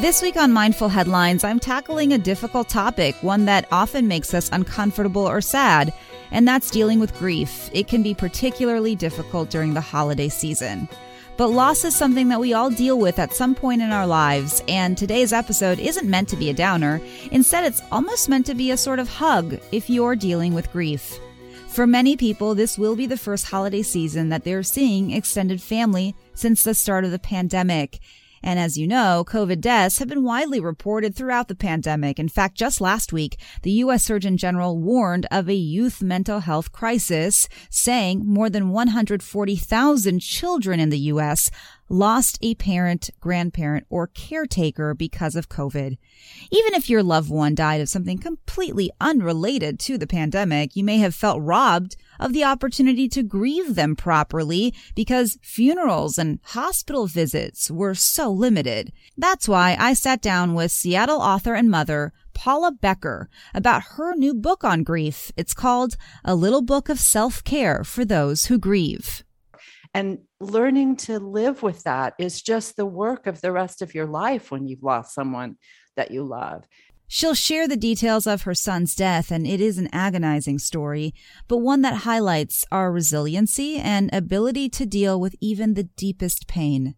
This week on Mindful Headlines, I'm tackling a difficult topic, one that often makes us uncomfortable or sad, and that's dealing with grief. It can be particularly difficult during the holiday season. But loss is something that we all deal with at some point in our lives, and today's episode isn't meant to be a downer. Instead, it's almost meant to be a sort of hug if you're dealing with grief. For many people, this will be the first holiday season that they're seeing extended family since the start of the pandemic. And as you know, COVID deaths have been widely reported throughout the pandemic. In fact, just last week, the U.S. Surgeon General warned of a youth mental health crisis, saying more than 140,000 children in the U.S. lost a parent, grandparent, or caretaker because of COVID. Even if your loved one died of something completely unrelated to the pandemic, you may have felt robbed of the opportunity to grieve them properly because funerals and hospital visits were so limited. That's why I sat down with Seattle author and mother Paula Becker about her new book on grief. It's called A Little Book of Self-Care for Those Who Grieve. And learning to live with that is just the work of the rest of your life when you've lost someone that you love. She'll share the details of her son's death, and it is an agonizing story, but one that highlights our resiliency and ability to deal with even the deepest pain.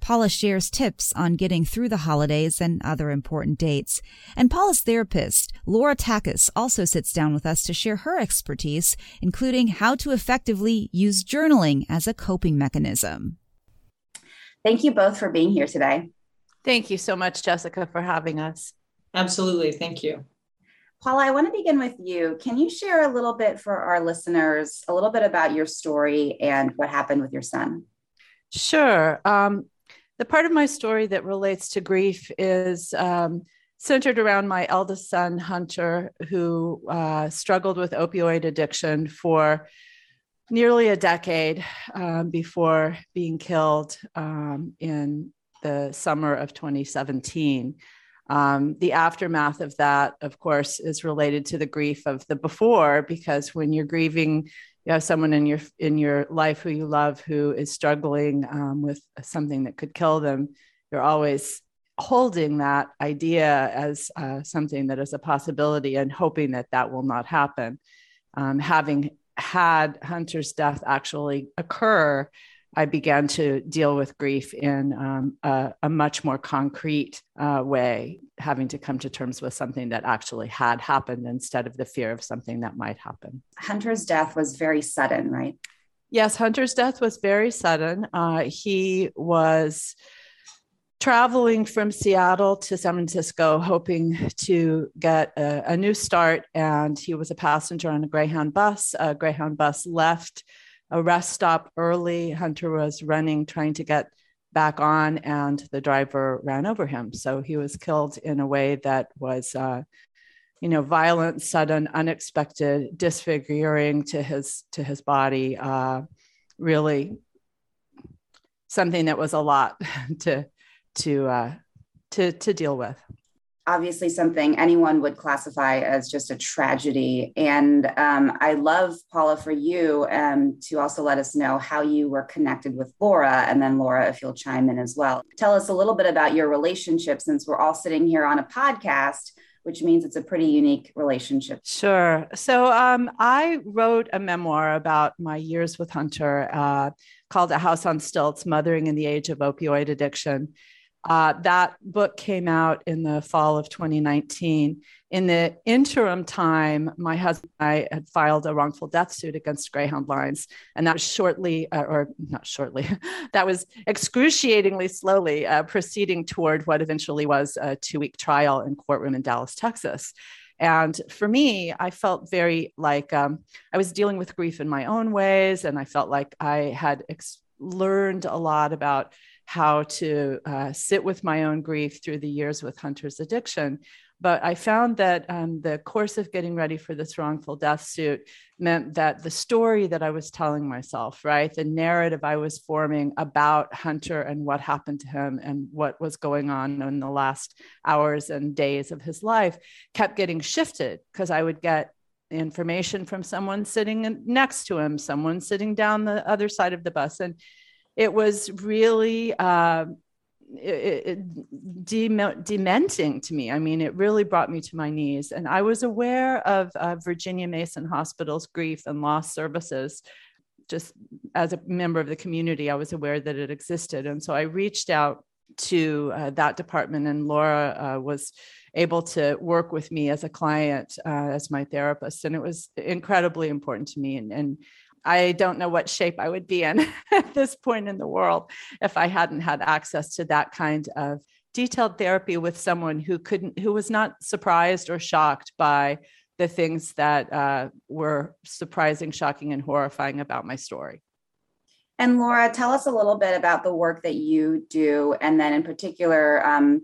Paula shares tips on getting through the holidays and other important dates. And Paula's therapist, Laura Takis, also sits down with us to share her expertise, including how to effectively use journaling as a coping mechanism. Thank you both for being here today. Thank you so much, Jessica, for having us. Absolutely. Thank you. Paula, I want to begin with you. Can you share a little bit for our listeners, a little bit about your story and what happened with your son? Sure. The part of my story that relates to grief is centered around my eldest son, Hunter, who struggled with opioid addiction for nearly a decade before being killed in the summer of 2017. The aftermath of that, of course, is related to the grief of the before, because when you're grieving, you have someone in your life who you love who is struggling with something that could kill them. You're always holding that idea as something that is a possibility and hoping that that will not happen. Having had Hunter's death actually occur, I began to deal with grief in a much more concrete way, having to come to terms with something that actually had happened instead of the fear of something that might happen. Hunter's death was very sudden, right? Yes, Hunter's death was very sudden. He was traveling from Seattle to San Francisco, hoping to get a new start. And he was a passenger on a Greyhound bus. A Greyhound bus left a rest stop early. Hunter was running, trying to get back on, and the driver ran over him. So he was killed in a way that was, violent, sudden, unexpected, disfiguring to his body. Really something that was a lot to deal with. Obviously something anyone would classify as just a tragedy. And I love, Paula, for you to also let us know how you were connected with Laura. And then Laura, if you'll chime in as well. Tell us a little bit about your relationship, since we're all sitting here on a podcast, which means it's a pretty unique relationship. Sure. So I wrote a memoir about my years with Hunter called A House on Stilts, Mothering in the Age of Opioid Addiction. That book came out in the fall of 2019. In the interim time, my husband and I had filed a wrongful death suit against Greyhound Lines. And that was that was excruciatingly slowly proceeding toward what eventually was a 2-week trial in courtroom in Dallas, Texas. And for me, I felt very like I was dealing with grief in my own ways. And I felt like I had learned a lot about how to sit with my own grief through the years with Hunter's addiction. But I found that the course of getting ready for this wrongful death suit meant that the story that I was telling myself, right, the narrative I was forming about Hunter and what happened to him and what was going on in the last hours and days of his life kept getting shifted, because I would get information from someone sitting next to him, someone sitting down the other side of the bus. And it was really dementing to me. I mean, it really brought me to my knees. And I was aware of Virginia Mason Hospital's grief and loss services. Just as a member of the community, I was aware that it existed. And so I reached out to that department, and Laura was able to work with me as a client, as my therapist. And it was incredibly important to me. And I don't know what shape I would be in at this point in the world if I hadn't had access to that kind of detailed therapy with someone who was not surprised or shocked by the things that were surprising, shocking, and horrifying about my story. And Laura, tell us a little bit about the work that you do, and then in particular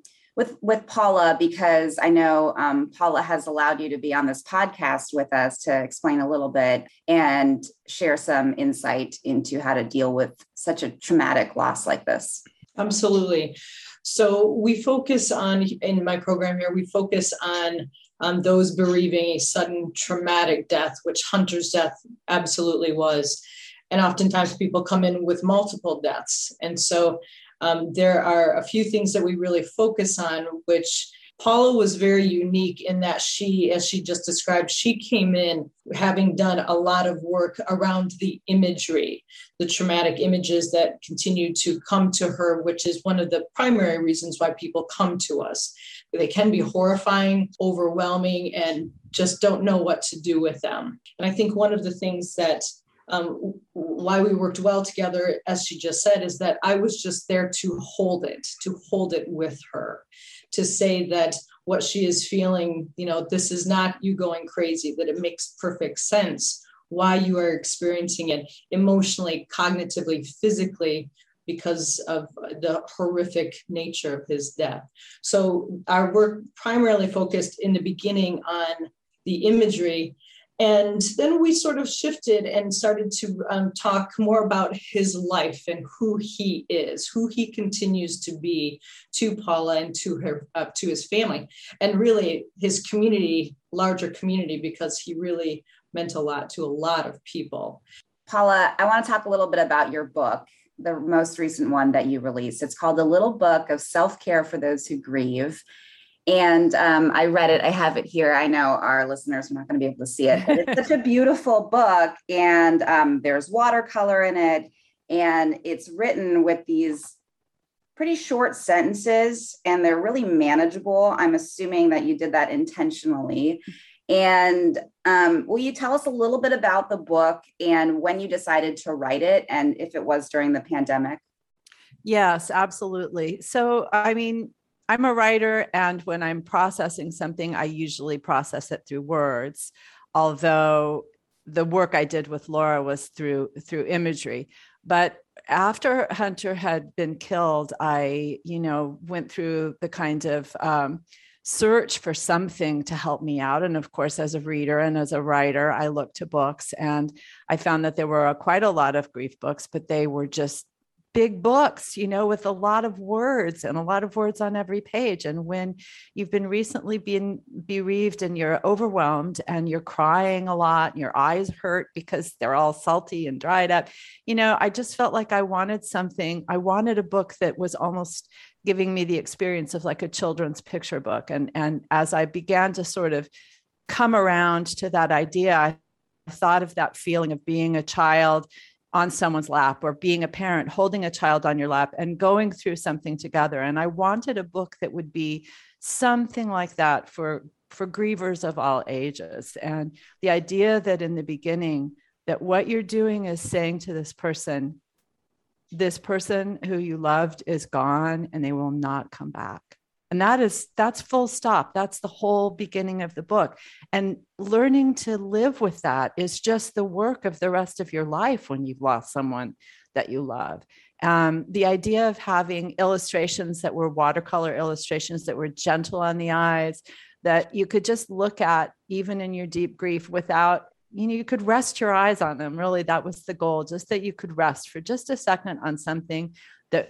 with Paula, because I know Paula has allowed you to be on this podcast with us to explain a little bit and share some insight into how to deal with such a traumatic loss like this. Absolutely. So we focus on, in my program here, we focus on those bereaving a sudden traumatic death, which Hunter's death absolutely was. And oftentimes people come in with multiple deaths. And so there are a few things that we really focus on, which Paula was very unique in that she, as she just described, she came in having done a lot of work around the imagery, the traumatic images that continue to come to her, which is one of the primary reasons why people come to us. They can be horrifying, overwhelming, and just don't know what to do with them. And I think one of the things that why we worked well together, as she just said, is that I was just there to hold it with her, to say that what she is feeling, you know, this is not you going crazy, that it makes perfect sense why you are experiencing it emotionally, cognitively, physically, because of the horrific nature of his death. So our work primarily focused in the beginning on the imagery. And then we sort of shifted and started to talk more about his life and who he is, who he continues to be to Paula and to his family, and really his community, larger community, because he really meant a lot to a lot of people. Paula, I want to talk a little bit about your book, the most recent one that you released. It's called A Little Book of Self-Care for Those Who Grieve. And I read it. I have it here. I know our listeners are not going to be able to see it, but it's such a beautiful book. And there's watercolor in it. And it's written with these pretty short sentences, and they're really manageable. I'm assuming that you did that intentionally. And will you tell us a little bit about the book and when you decided to write it, and if it was during the pandemic? Yes, absolutely. So, I mean, I'm a writer, and when I'm processing something, I usually process it through words, although the work I did with Laura was through imagery. But after Hunter had been killed, I, went through the kind of search for something to help me out. And of course, as a reader and as a writer, I looked to books, and I found that there were quite a lot of grief books, but they were just big books, with a lot of words and a lot of words on every page. And when you've been recently being bereaved and you're overwhelmed and you're crying a lot and your eyes hurt because they're all salty and dried up, I just felt like I wanted something. I wanted a book that was almost giving me the experience of like a children's picture book. And as I began to sort of come around to that idea, I thought of that feeling of being a child on someone's lap, or being a parent holding a child on your lap and going through something together. And I wanted a book that would be something like that for grievers of all ages. And the idea that in the beginning, that what you're doing is saying to this person who you loved is gone and they will not come back. And that's full stop. That's the whole beginning of the book. And learning to live with that is just the work of the rest of your life when you've lost someone that you love. The idea of having illustrations that were watercolor illustrations that were gentle on the eyes, that you could just look at even in your deep grief without, you could rest your eyes on them. Really, that was the goal, just that you could rest for just a second on something that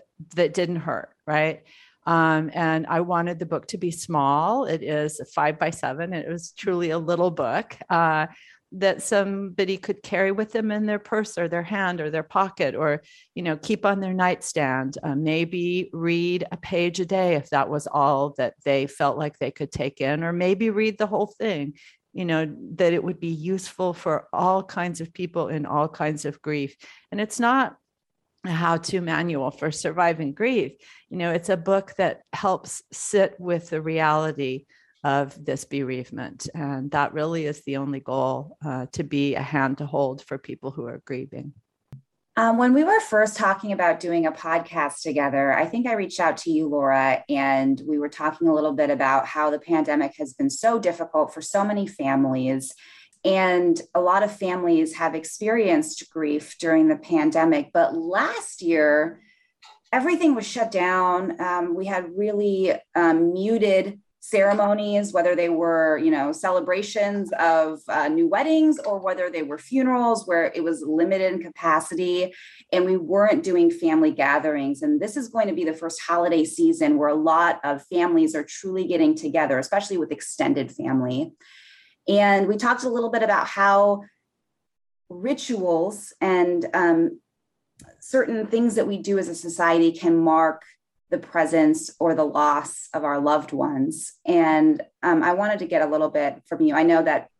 didn't hurt, right? And I wanted the book to be small. It is 5 by 7. It was truly a little book. that somebody could carry with them in their purse or their hand or their pocket, or, you know, keep on their nightstand, maybe read a page a day if that was all that they felt like they could take in, or maybe read the whole thing, you know, that it would be useful for all kinds of people in all kinds of grief. And it's not a how-to manual for surviving grief. You know, it's a book that helps sit with the reality of this bereavement. And that really is the only goal, to be a hand to hold for people who are grieving. When we were first talking about doing a podcast together, I think I reached out to you, Laura, and we were talking a little bit about how the pandemic has been so difficult for so many families. And a lot of families have experienced grief during the pandemic. But last year, everything was shut down. We had really muted ceremonies, whether they were, you know, celebrations of new weddings, or whether they were funerals where it was limited in capacity, and we weren't doing family gatherings. And this is going to be the first holiday season where a lot of families are truly getting together, especially with extended family. And we talked a little bit about how rituals and certain things that we do as a society can mark the presence or the loss of our loved ones. And I wanted to get a little bit from you. I know that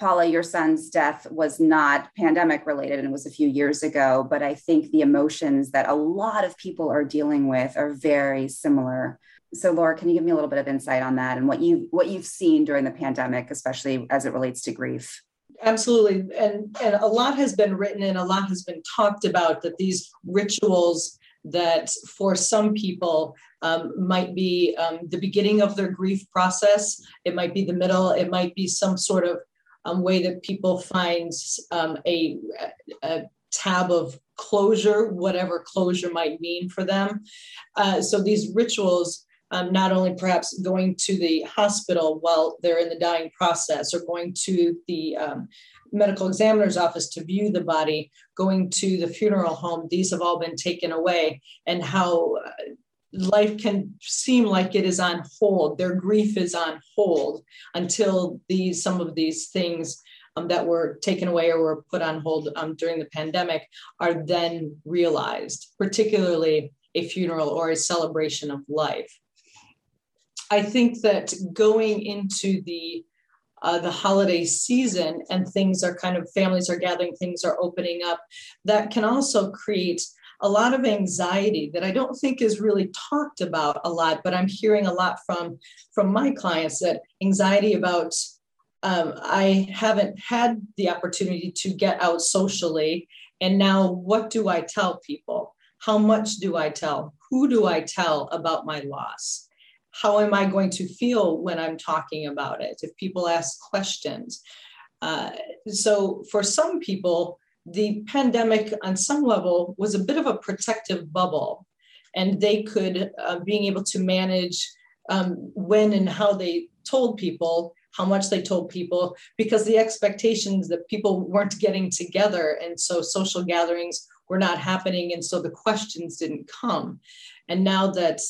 Paula, your son's death was not pandemic related and was a few years ago, but I think the emotions that a lot of people are dealing with are very similar. So Laura, can you give me a little bit of insight on that and what you've seen during the pandemic, especially as it relates to grief? Absolutely. And a lot has been written and a lot has been talked about that these rituals that for some people might be the beginning of their grief process. It might be the middle. It might be some sort of way that people find a tab of closure, whatever closure might mean for them. So these rituals, not only perhaps going to the hospital while they're in the dying process, or going to the medical examiner's office to view the body, going to the funeral home, these have all been taken away, and how life can seem like it is on hold. Their grief is on hold until some of these things that were taken away or were put on hold during the pandemic are then realized, particularly a funeral or a celebration of life. I think that going into the holiday season and things are kind of, families are gathering, things are opening up, that can also create a lot of anxiety that I don't think is really talked about a lot, but I'm hearing a lot from my clients that anxiety about, I haven't had the opportunity to get out socially. And now what do I tell people? How much do I tell? Who do I tell about my loss? How am I going to feel when I'm talking about it? If people ask questions. So for some people, the pandemic on some level was a bit of a protective bubble, and they could, being able to manage when and how they told people, how much they told people, because the expectations that people weren't getting together. And so social gatherings were not happening. And so the questions didn't come. And now that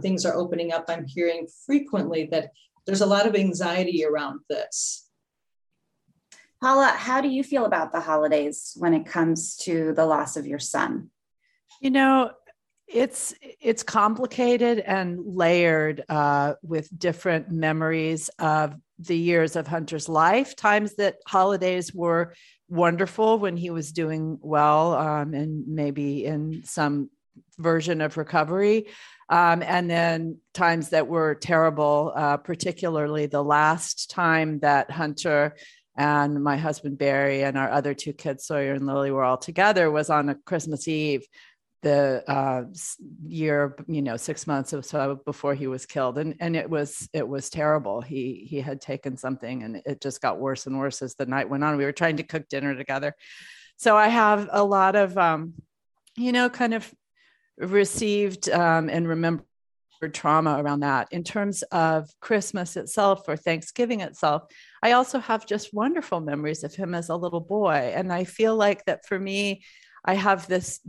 things are opening up, I'm hearing frequently that there's a lot of anxiety around this. Paula, how do you feel about the holidays when it comes to the loss of your son? You know, it's complicated and layered with different memories of the years of Hunter's life, times that holidays were wonderful when he was doing well and maybe in some version of recovery, and then times that were terrible, particularly the last time that Hunter and my husband, Barry, and our other two kids, Sawyer and Lily, were all together was on a Christmas Eve, the year, you know, 6 months or so before he was killed. And it was terrible. He had taken something and it just got worse and worse as the night went on. We were trying to cook dinner together. So I have a lot of, you know, kind of received and remembered trauma around that. In terms of Christmas itself or Thanksgiving itself, I also have just wonderful memories of him as a little boy. And I feel like that for me, I have this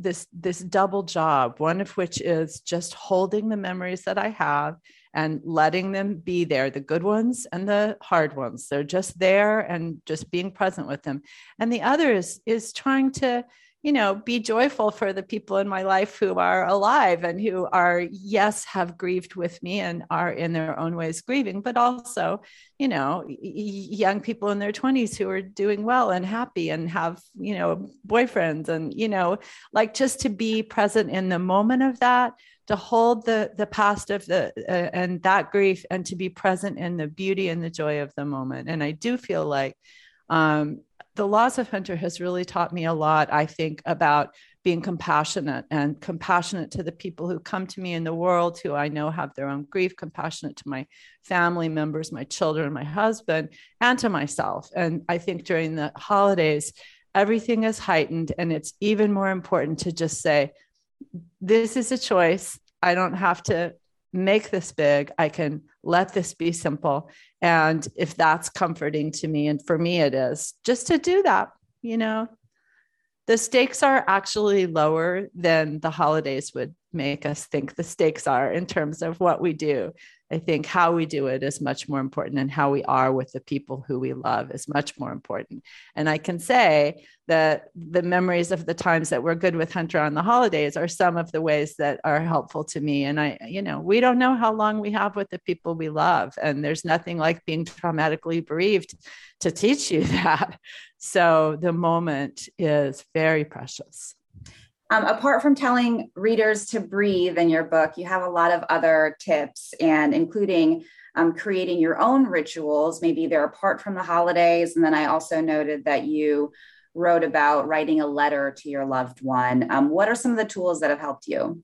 double job, one of which is just holding the memories that I have and letting them be there, the good ones and the hard ones. They're just there and just being present with them. And the other is trying to, you know, be joyful for the people in my life who are alive and who are, yes, have grieved with me and are in their own ways grieving, but also, you know, young people in their 20s who are doing well and happy and have, you know, boyfriends and, you know, like just to be present in the moment of that, to hold the past of the, and that grief, and to be present in the beauty and the joy of the moment. And I do feel like, the loss of Hunter has really taught me a lot, I think, about being compassionate, and compassionate to the people who come to me in the world, who I know have their own grief, compassionate to my family members, my children, my husband, and to myself. And I think during the holidays, everything is heightened, and it's even more important to just say, this is a choice. I don't have to make this big. I can let this be simple. And if that's comforting to me, and for me, it is, just to do that, you know, the stakes are actually lower than the holidays would make us think the stakes are in terms of what we do. I think how we do it is much more important, and how we are with the people who we love is much more important. And I can say that the memories of the times that we're good with Hunter on the holidays are some of the ways that are helpful to me. And I, you know, we don't know how long we have with the people we love, and there's nothing like being traumatically bereaved to teach you that. So the moment is very precious. Apart from telling readers to breathe in your book, you have a lot of other tips, and including creating your own rituals. Maybe they're apart from the holidays. And then I also noted that you wrote about writing a letter to your loved one. What are some of the tools that have helped you?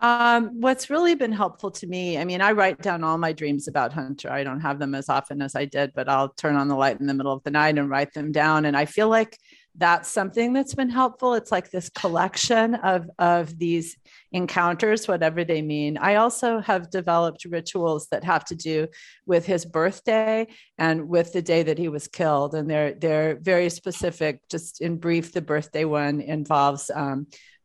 What's really been helpful to me, I mean, I write down all my dreams about Hunter. I don't have them as often as I did, but I'll turn on the light in the middle of the night and write them down. And I feel like that's something that's been helpful. It's like this collection of these encounters, whatever they mean. I also have developed rituals that have to do with his birthday and with the day that he was killed. And they're very specific. Just in brief, the birthday one involves,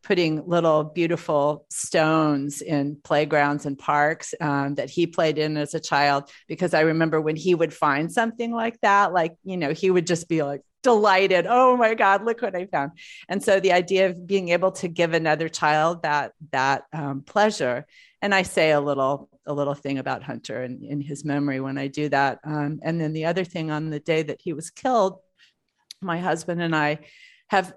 putting little beautiful stones in playgrounds and parks that he played in as a child, because I remember when he would find something like that, like, you know, he would just be like delighted. Oh my God, look what I found. And so the idea of being able to give another child that pleasure. And I say a little thing about Hunter and in his memory when I do that. And then the other thing, on the day that he was killed, my husband and I have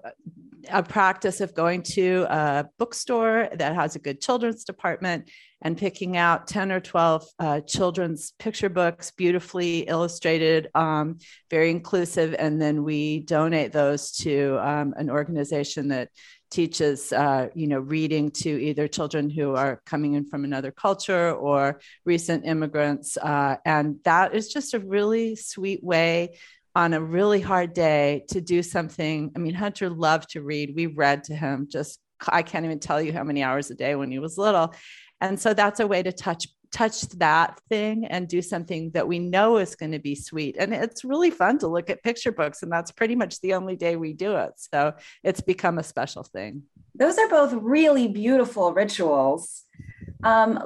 a practice of going to a bookstore that has a good children's department and picking out 10 or 12 children's picture books, beautifully illustrated, very inclusive. And then we donate those to an organization that teaches, you know, reading to either children who are coming in from another culture or recent immigrants. And that is just a really sweet way on a really hard day to do something. I mean, Hunter loved to read. We read to him just, I can't even tell you how many hours a day when he was little. And so that's a way to touch that thing and do something that we know is going to be sweet. And it's really fun to look at picture books, and that's pretty much the only day we do it. So it's become a special thing. Those are both really beautiful rituals.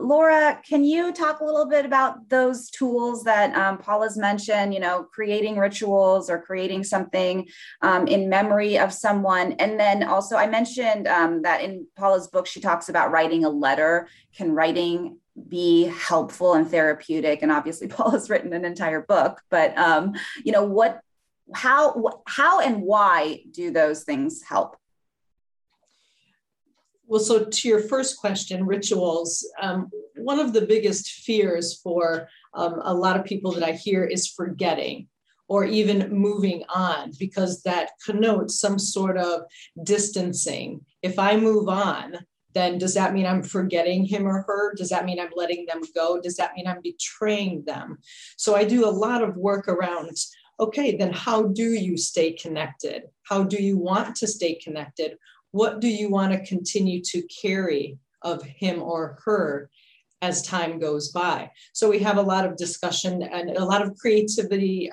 Laura, can you talk a little bit about those tools that Paula's mentioned, you know, creating rituals or creating something in memory of someone? And then also I mentioned that in Paula's book, she talks about writing a letter. Can writing be helpful and therapeutic? And obviously Paula's written an entire book, but you know, how and why do those things help? Well, so to your first question, rituals, one of the biggest fears for a lot of people that I hear is forgetting or even moving on, because that connotes some sort of distancing. If I move on, then does that mean I'm forgetting him or her? Does that mean I'm letting them go? Does that mean I'm betraying them? So I do a lot of work around, okay, then how do you stay connected? How do you want to stay connected? What do you want to continue to carry of him or her? as time goes by. So we have a lot of discussion and a lot of creativity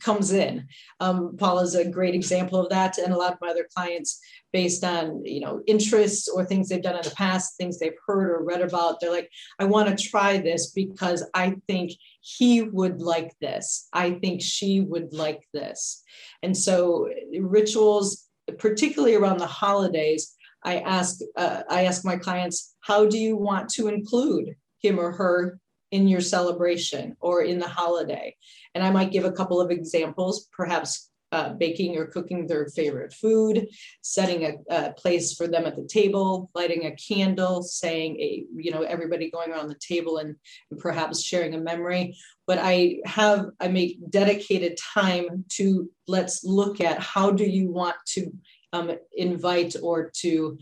comes in. Paula's a great example of that, and a lot of my other clients, based on, you know, interests or things they've done in the past, things they've heard or read about, they're like, I want to try this because I think he would like this. I think she would like this. And so rituals, particularly around the holidays, I ask my clients, how do you want to include him or her in your celebration or in the holiday? And I might give a couple of examples, perhaps baking or cooking their favorite food, setting a place for them at the table, lighting a candle, saying, everybody going around the table and perhaps sharing a memory. But I make dedicated time to, let's look at how do you want to invite or to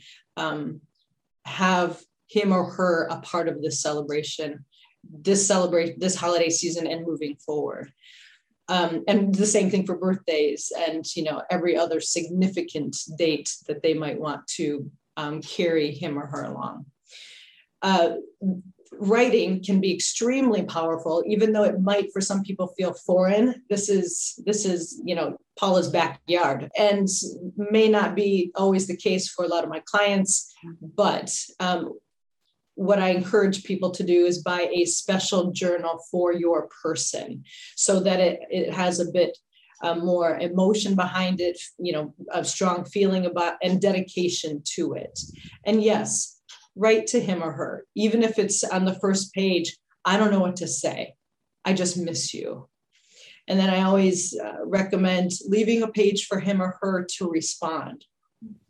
have him or her a part of this celebration, this holiday season and moving forward. And the same thing for birthdays and, every other significant date that they might want to carry him or her along. Writing can be extremely powerful, even though it might, for some people, feel foreign. This is, Paula's backyard, and may not be always the case for a lot of my clients. But what I encourage people to do is buy a special journal for your person, so that it has a bit more emotion behind it, a strong feeling about and dedication to it. And yes, write to him or her, even if it's on the first page, I don't know what to say. I just miss you. And then I always recommend leaving a page for him or her to respond.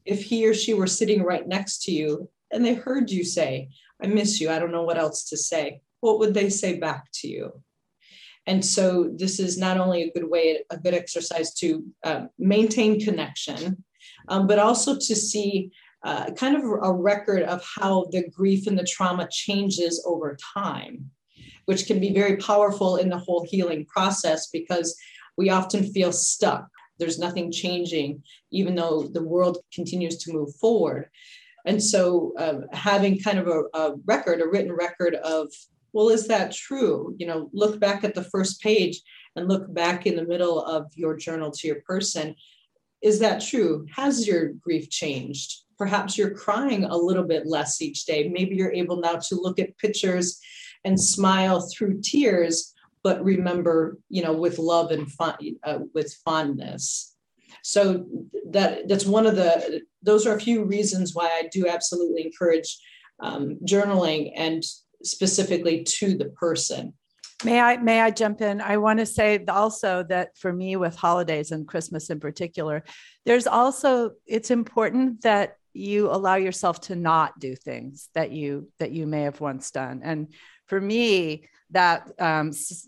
If he or she were sitting right next to you and they heard you say, I miss you, I don't know what else to say, what would they say back to you? And so this is not only a good exercise to maintain connection, but also to see kind of a record of how the grief and the trauma changes over time, which can be very powerful in the whole healing process, because we often feel stuck. There's nothing changing, even though the world continues to move forward. And so having kind of a written record of, well, is that true? Look back at the first page and look back in the middle of your journal to your person. Is that true? Has your grief changed? Perhaps you're crying a little bit less each day. Maybe you're able now to look at pictures and smile through tears, but remember, with love and with fondness. So that's one of those are a few reasons why I do absolutely encourage journaling, and specifically to the person. May I jump in? I want to say also that for me, with holidays and Christmas in particular, it's important that you allow yourself to not do things that you may have once done. And for me, that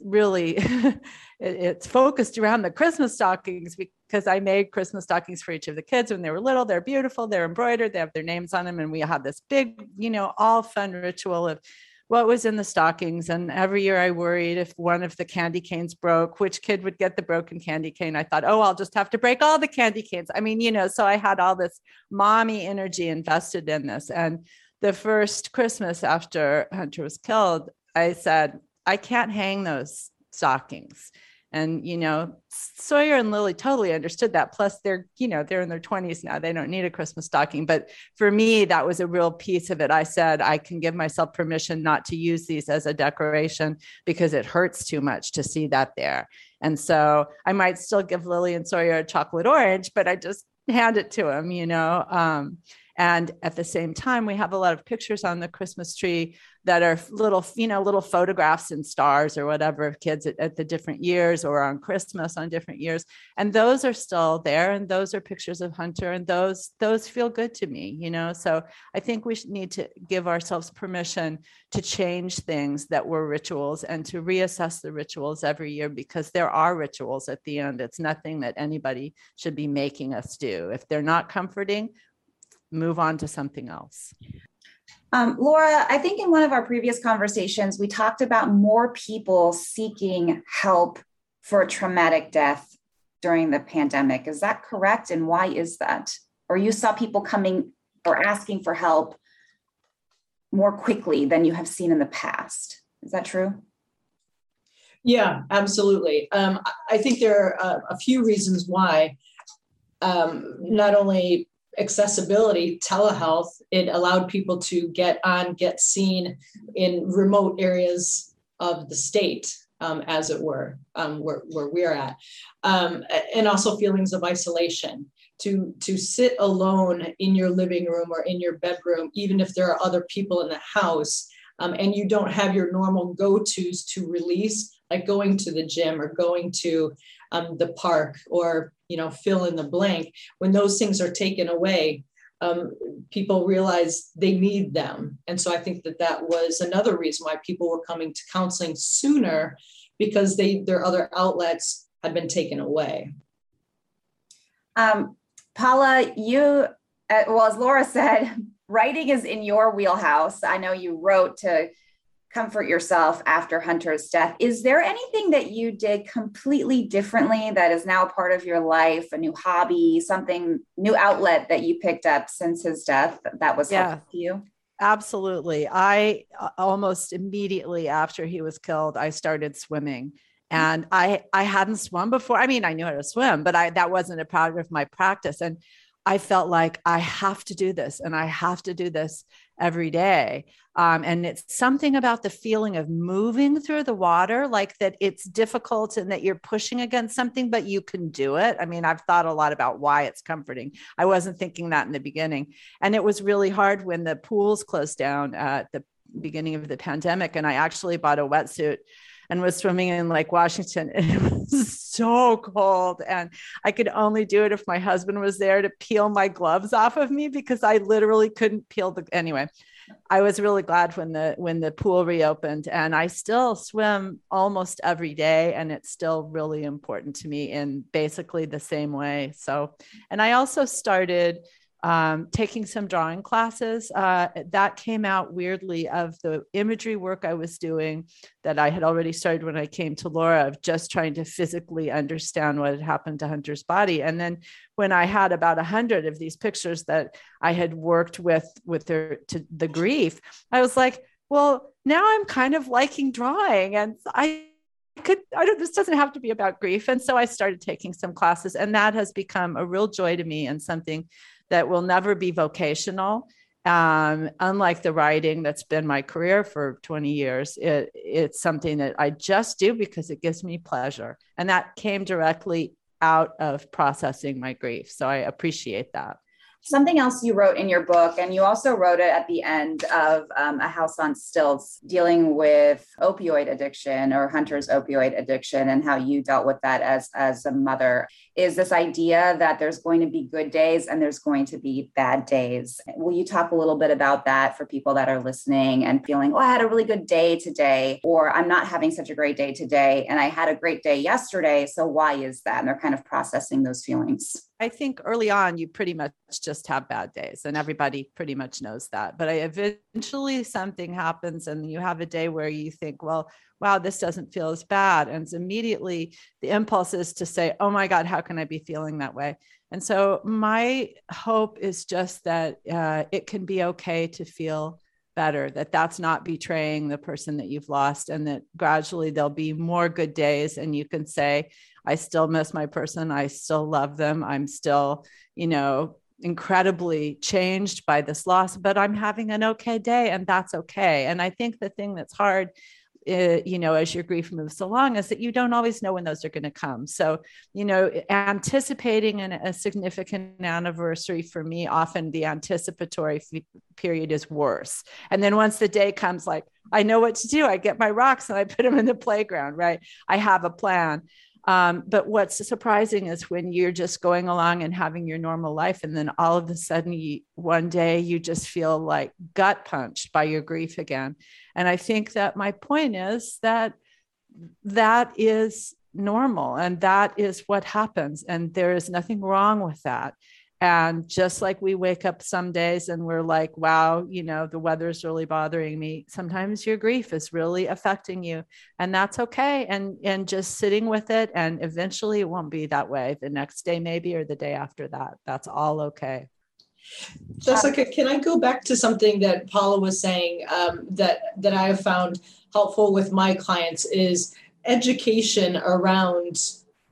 really it's focused around the Christmas stockings, because I made Christmas stockings for each of the kids when they were little. They're beautiful, they're embroidered, they have their names on them. And we have this big, all fun ritual of what was in the stockings. And every year I worried if one of the candy canes broke, which kid would get the broken candy cane. I thought, I'll just have to break all the candy canes. So I had all this mommy energy invested in this. And the first Christmas after Hunter was killed, I said, I can't hang those stockings. And, Sawyer and Lily totally understood that. Plus they're in their 20s now. They don't need a Christmas stocking. But for me, that was a real piece of it. I said, I can give myself permission not to use these as a decoration because it hurts too much to see that there. And so I might still give Lily and Sawyer a chocolate orange, but I just hand it to them, And at the same time, we have a lot of pictures on the Christmas tree that are little photographs and stars or whatever of kids at the different years, or on Christmas on different years. And those are still there. And those are pictures of Hunter, and those feel good to me, So I think we need to give ourselves permission to change things that were rituals and to reassess the rituals every year, because there are rituals at the end. It's nothing that anybody should be making us do. If they're not comforting, move on to something else. Laura, I think in one of our previous conversations, we talked about more people seeking help for a traumatic death during the pandemic. Is that correct? And why is that? Or you saw people coming or asking for help more quickly than you have seen in the past. Is that true? Yeah, absolutely. I think there are a few reasons why. Not only accessibility, telehealth, it allowed people to get seen in remote areas of the state, as it were, where we're at. And also feelings of isolation, to sit alone in your living room or in your bedroom, even if there are other people in the house, and you don't have your normal go-tos to release, like going to the gym or going to the park or, fill in the blank. When those things are taken away, people realize they need them. And so I think that was another reason why people were coming to counseling sooner, because their other outlets had been taken away. Paula, you, as Laura said, writing is in your wheelhouse. I know you wrote to comfort yourself after Hunter's death. Is there anything that you did completely differently that is now part of your life, a new hobby, something, new outlet that you picked up since his death that was helpful to you? Absolutely. I almost immediately after he was killed, I started swimming. And I hadn't swum before. I mean, I knew how to swim, but that wasn't a part of my practice. And I felt like I have to do this, and I have to do this every day. And it's something about the feeling of moving through the water, like that it's difficult and that you're pushing against something, but you can do it. I mean, I've thought a lot about why it's comforting. I wasn't thinking that in the beginning. And it was really hard when the pools closed down at the beginning of the pandemic. And I actually bought a wetsuit and was swimming in Lake Washington. It was so cold. And I could only do it if my husband was there to peel my gloves off of me, because I literally couldn't peel anyway. I was really glad when the pool reopened, and I still swim almost every day, and it's still really important to me in basically the same way. So, and I also started taking some drawing classes that came out weirdly of the imagery work I was doing that I had already started when I came to Laura, of just trying to physically understand what had happened to Hunter's body. And then when I had about 100 of these pictures that I had worked with her to the grief, I was like, well, now I'm kind of liking drawing, and this doesn't have to be about grief. And so I started taking some classes, and that has become a real joy to me, and something that will never be vocational. Unlike the writing that's been my career for 20 years, it's something that I just do because it gives me pleasure. And that came directly out of processing my grief. So I appreciate that. Something else you wrote in your book, and you also wrote it at the end of A House on Stilts, dealing with opioid addiction, or Hunter's opioid addiction, and how you dealt with that as a mother, is this idea that there's going to be good days and there's going to be bad days. Will you talk a little bit about that for people that are listening and feeling, I had a really good day today, or I'm not having such a great day today, and I had a great day yesterday, so why is that? And they're kind of processing those feelings. I think early on, you pretty much just have bad days, and everybody pretty much knows that. But eventually something happens, and you have a day where you think, wow, this doesn't feel as bad. And immediately the impulse is to say, oh my God, how can I be feeling that way? And so my hope is just that it can be okay to feel better, that's not betraying the person that you've lost, and that gradually there'll be more good days. And you can say, I still miss my person. I still love them. I'm still, incredibly changed by this loss, but I'm having an okay day, and that's okay. And I think the thing that's hard, as your grief moves along, is that you don't always know when those are going to come. So, anticipating a significant anniversary, for me, often the anticipatory period is worse. And then once the day comes, like, I know what to do. I get my rocks and I put them in the playground, right? I have a plan. But what's surprising is when you're just going along and having your normal life, and then all of a sudden one day you just feel like gut punched by your grief again. And I think that my point is that is normal, and that is what happens. And there is nothing wrong with that. And just like we wake up some days and we're like, wow, the weather's really bothering me. Sometimes your grief is really affecting you, and that's okay. And just sitting with it, and eventually it won't be that way the next day, maybe, or the day after that. That's all okay. Jessica, can I go back to something that Paula was saying that I have found helpful with my clients is education around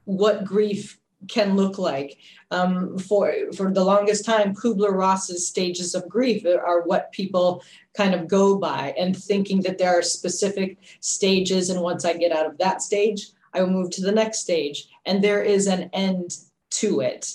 what grief can look like. For the longest time, Kubler-Ross's stages of grief are what people kind of go by, and thinking that there are specific stages. And once I get out of that stage, I will move to the next stage, and there is an end to it.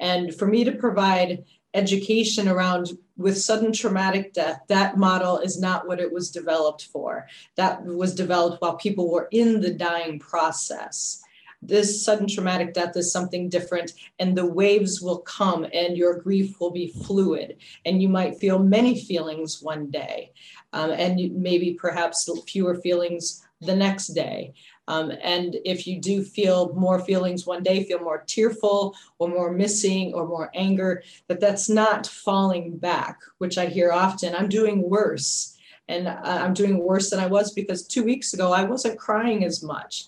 And for me to provide education around with sudden traumatic death, that model is not what it was developed for. That was developed while people were in the dying process. This sudden traumatic death is something different, and the waves will come and your grief will be fluid, and you might feel many feelings one day, and maybe perhaps fewer feelings the next day. And if you do feel more feelings one day, feel more tearful or more missing or more anger, that's not falling back, which I hear often. I'm doing worse, and I'm doing worse than I was because 2 weeks ago I wasn't crying as much.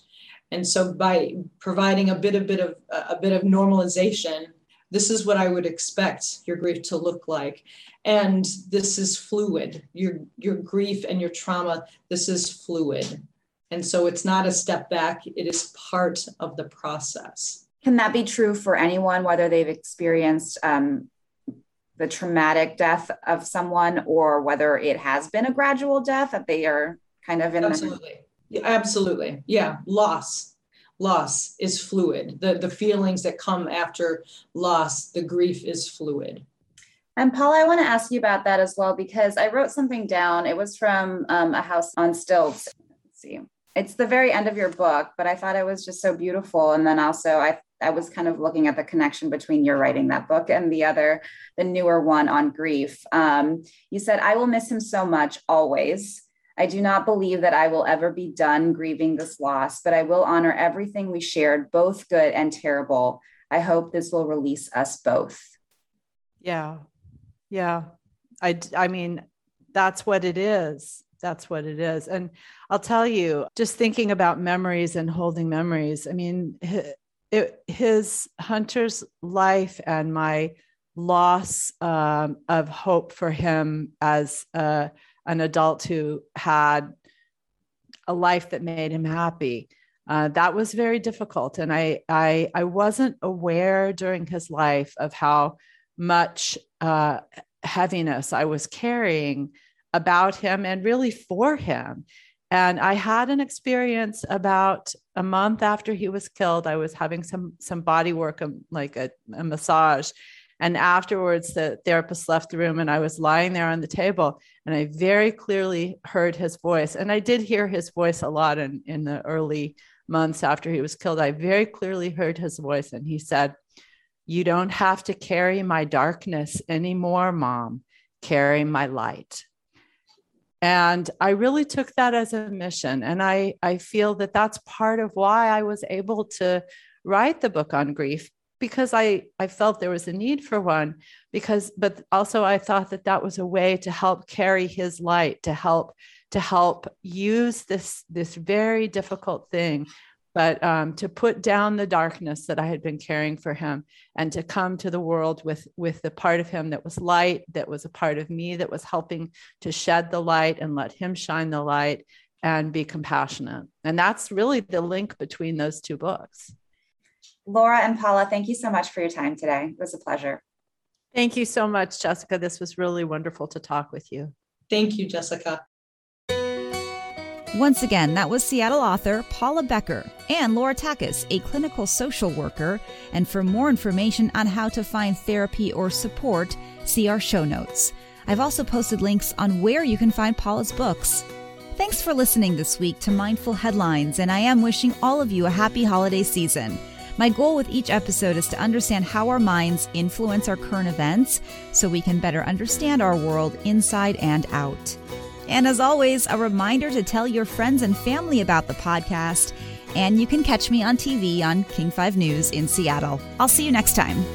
And so by providing a bit of normalization, this is what I would expect your grief to look like. And this is fluid. Your grief and your trauma, this is fluid. And so it's not a step back. It is part of the process. Can that be true for anyone, whether they've experienced the traumatic death of someone or whether it has been a gradual death that they are kind of in? Absolutely. Absolutely. Yeah. Loss is fluid. The feelings that come after loss, the grief is fluid. And Paula, I want to ask you about that as well, because I wrote something down. It was from A House on Stilts. Let's see. It's the very end of your book, but I thought it was just so beautiful. And then also I was kind of looking at the connection between your writing that book and the newer one on grief. You said, "I will miss him so much always. I do not believe that I will ever be done grieving this loss, but I will honor everything we shared, both good and terrible. I hope this will release us both." Yeah. Yeah. I mean, that's what it is. That's what it is. And I'll tell you, just thinking about memories and holding memories, I mean, his Hunter's life and my loss of hope for him as an adult who had a life that made him happy. That was very difficult. And I wasn't aware during his life of how much heaviness I was carrying about him and really for him. And I had an experience about a month after he was killed. I was having some body work, like a massage. And afterwards, the therapist left the room and I was lying there on the table and I very clearly heard his voice. And I did hear his voice a lot in the early months after he was killed. I very clearly heard his voice and he said, "You don't have to carry my darkness anymore, Mom, carry my light." And I really took that as a mission. And I feel that that's part of why I was able to write the book on grief, because I felt there was a need for one, but also I thought that was a way to help carry his light, to help use this very difficult thing, but to put down the darkness that I had been carrying for him and to come to the world with the part of him that was light, that was a part of me that was helping to shed the light and let him shine the light and be compassionate. And that's really the link between those two books. Laura and Paula, thank you so much for your time today. It was a pleasure. Thank you so much, Jessica. This was really wonderful to talk with you. Thank you, Jessica. Once again, that was Seattle author Paula Becker and Laura Takis, a clinical social worker. And for more information on how to find therapy or support, see our show notes. I've also posted links on where you can find Paula's books. Thanks for listening this week to Mindful Headlines, and I am wishing all of you a happy holiday season. My goal with each episode is to understand how our minds influence our current events so we can better understand our world inside and out. And as always, a reminder to tell your friends and family about the podcast, and you can catch me on TV on King 5 News in Seattle. I'll see you next time.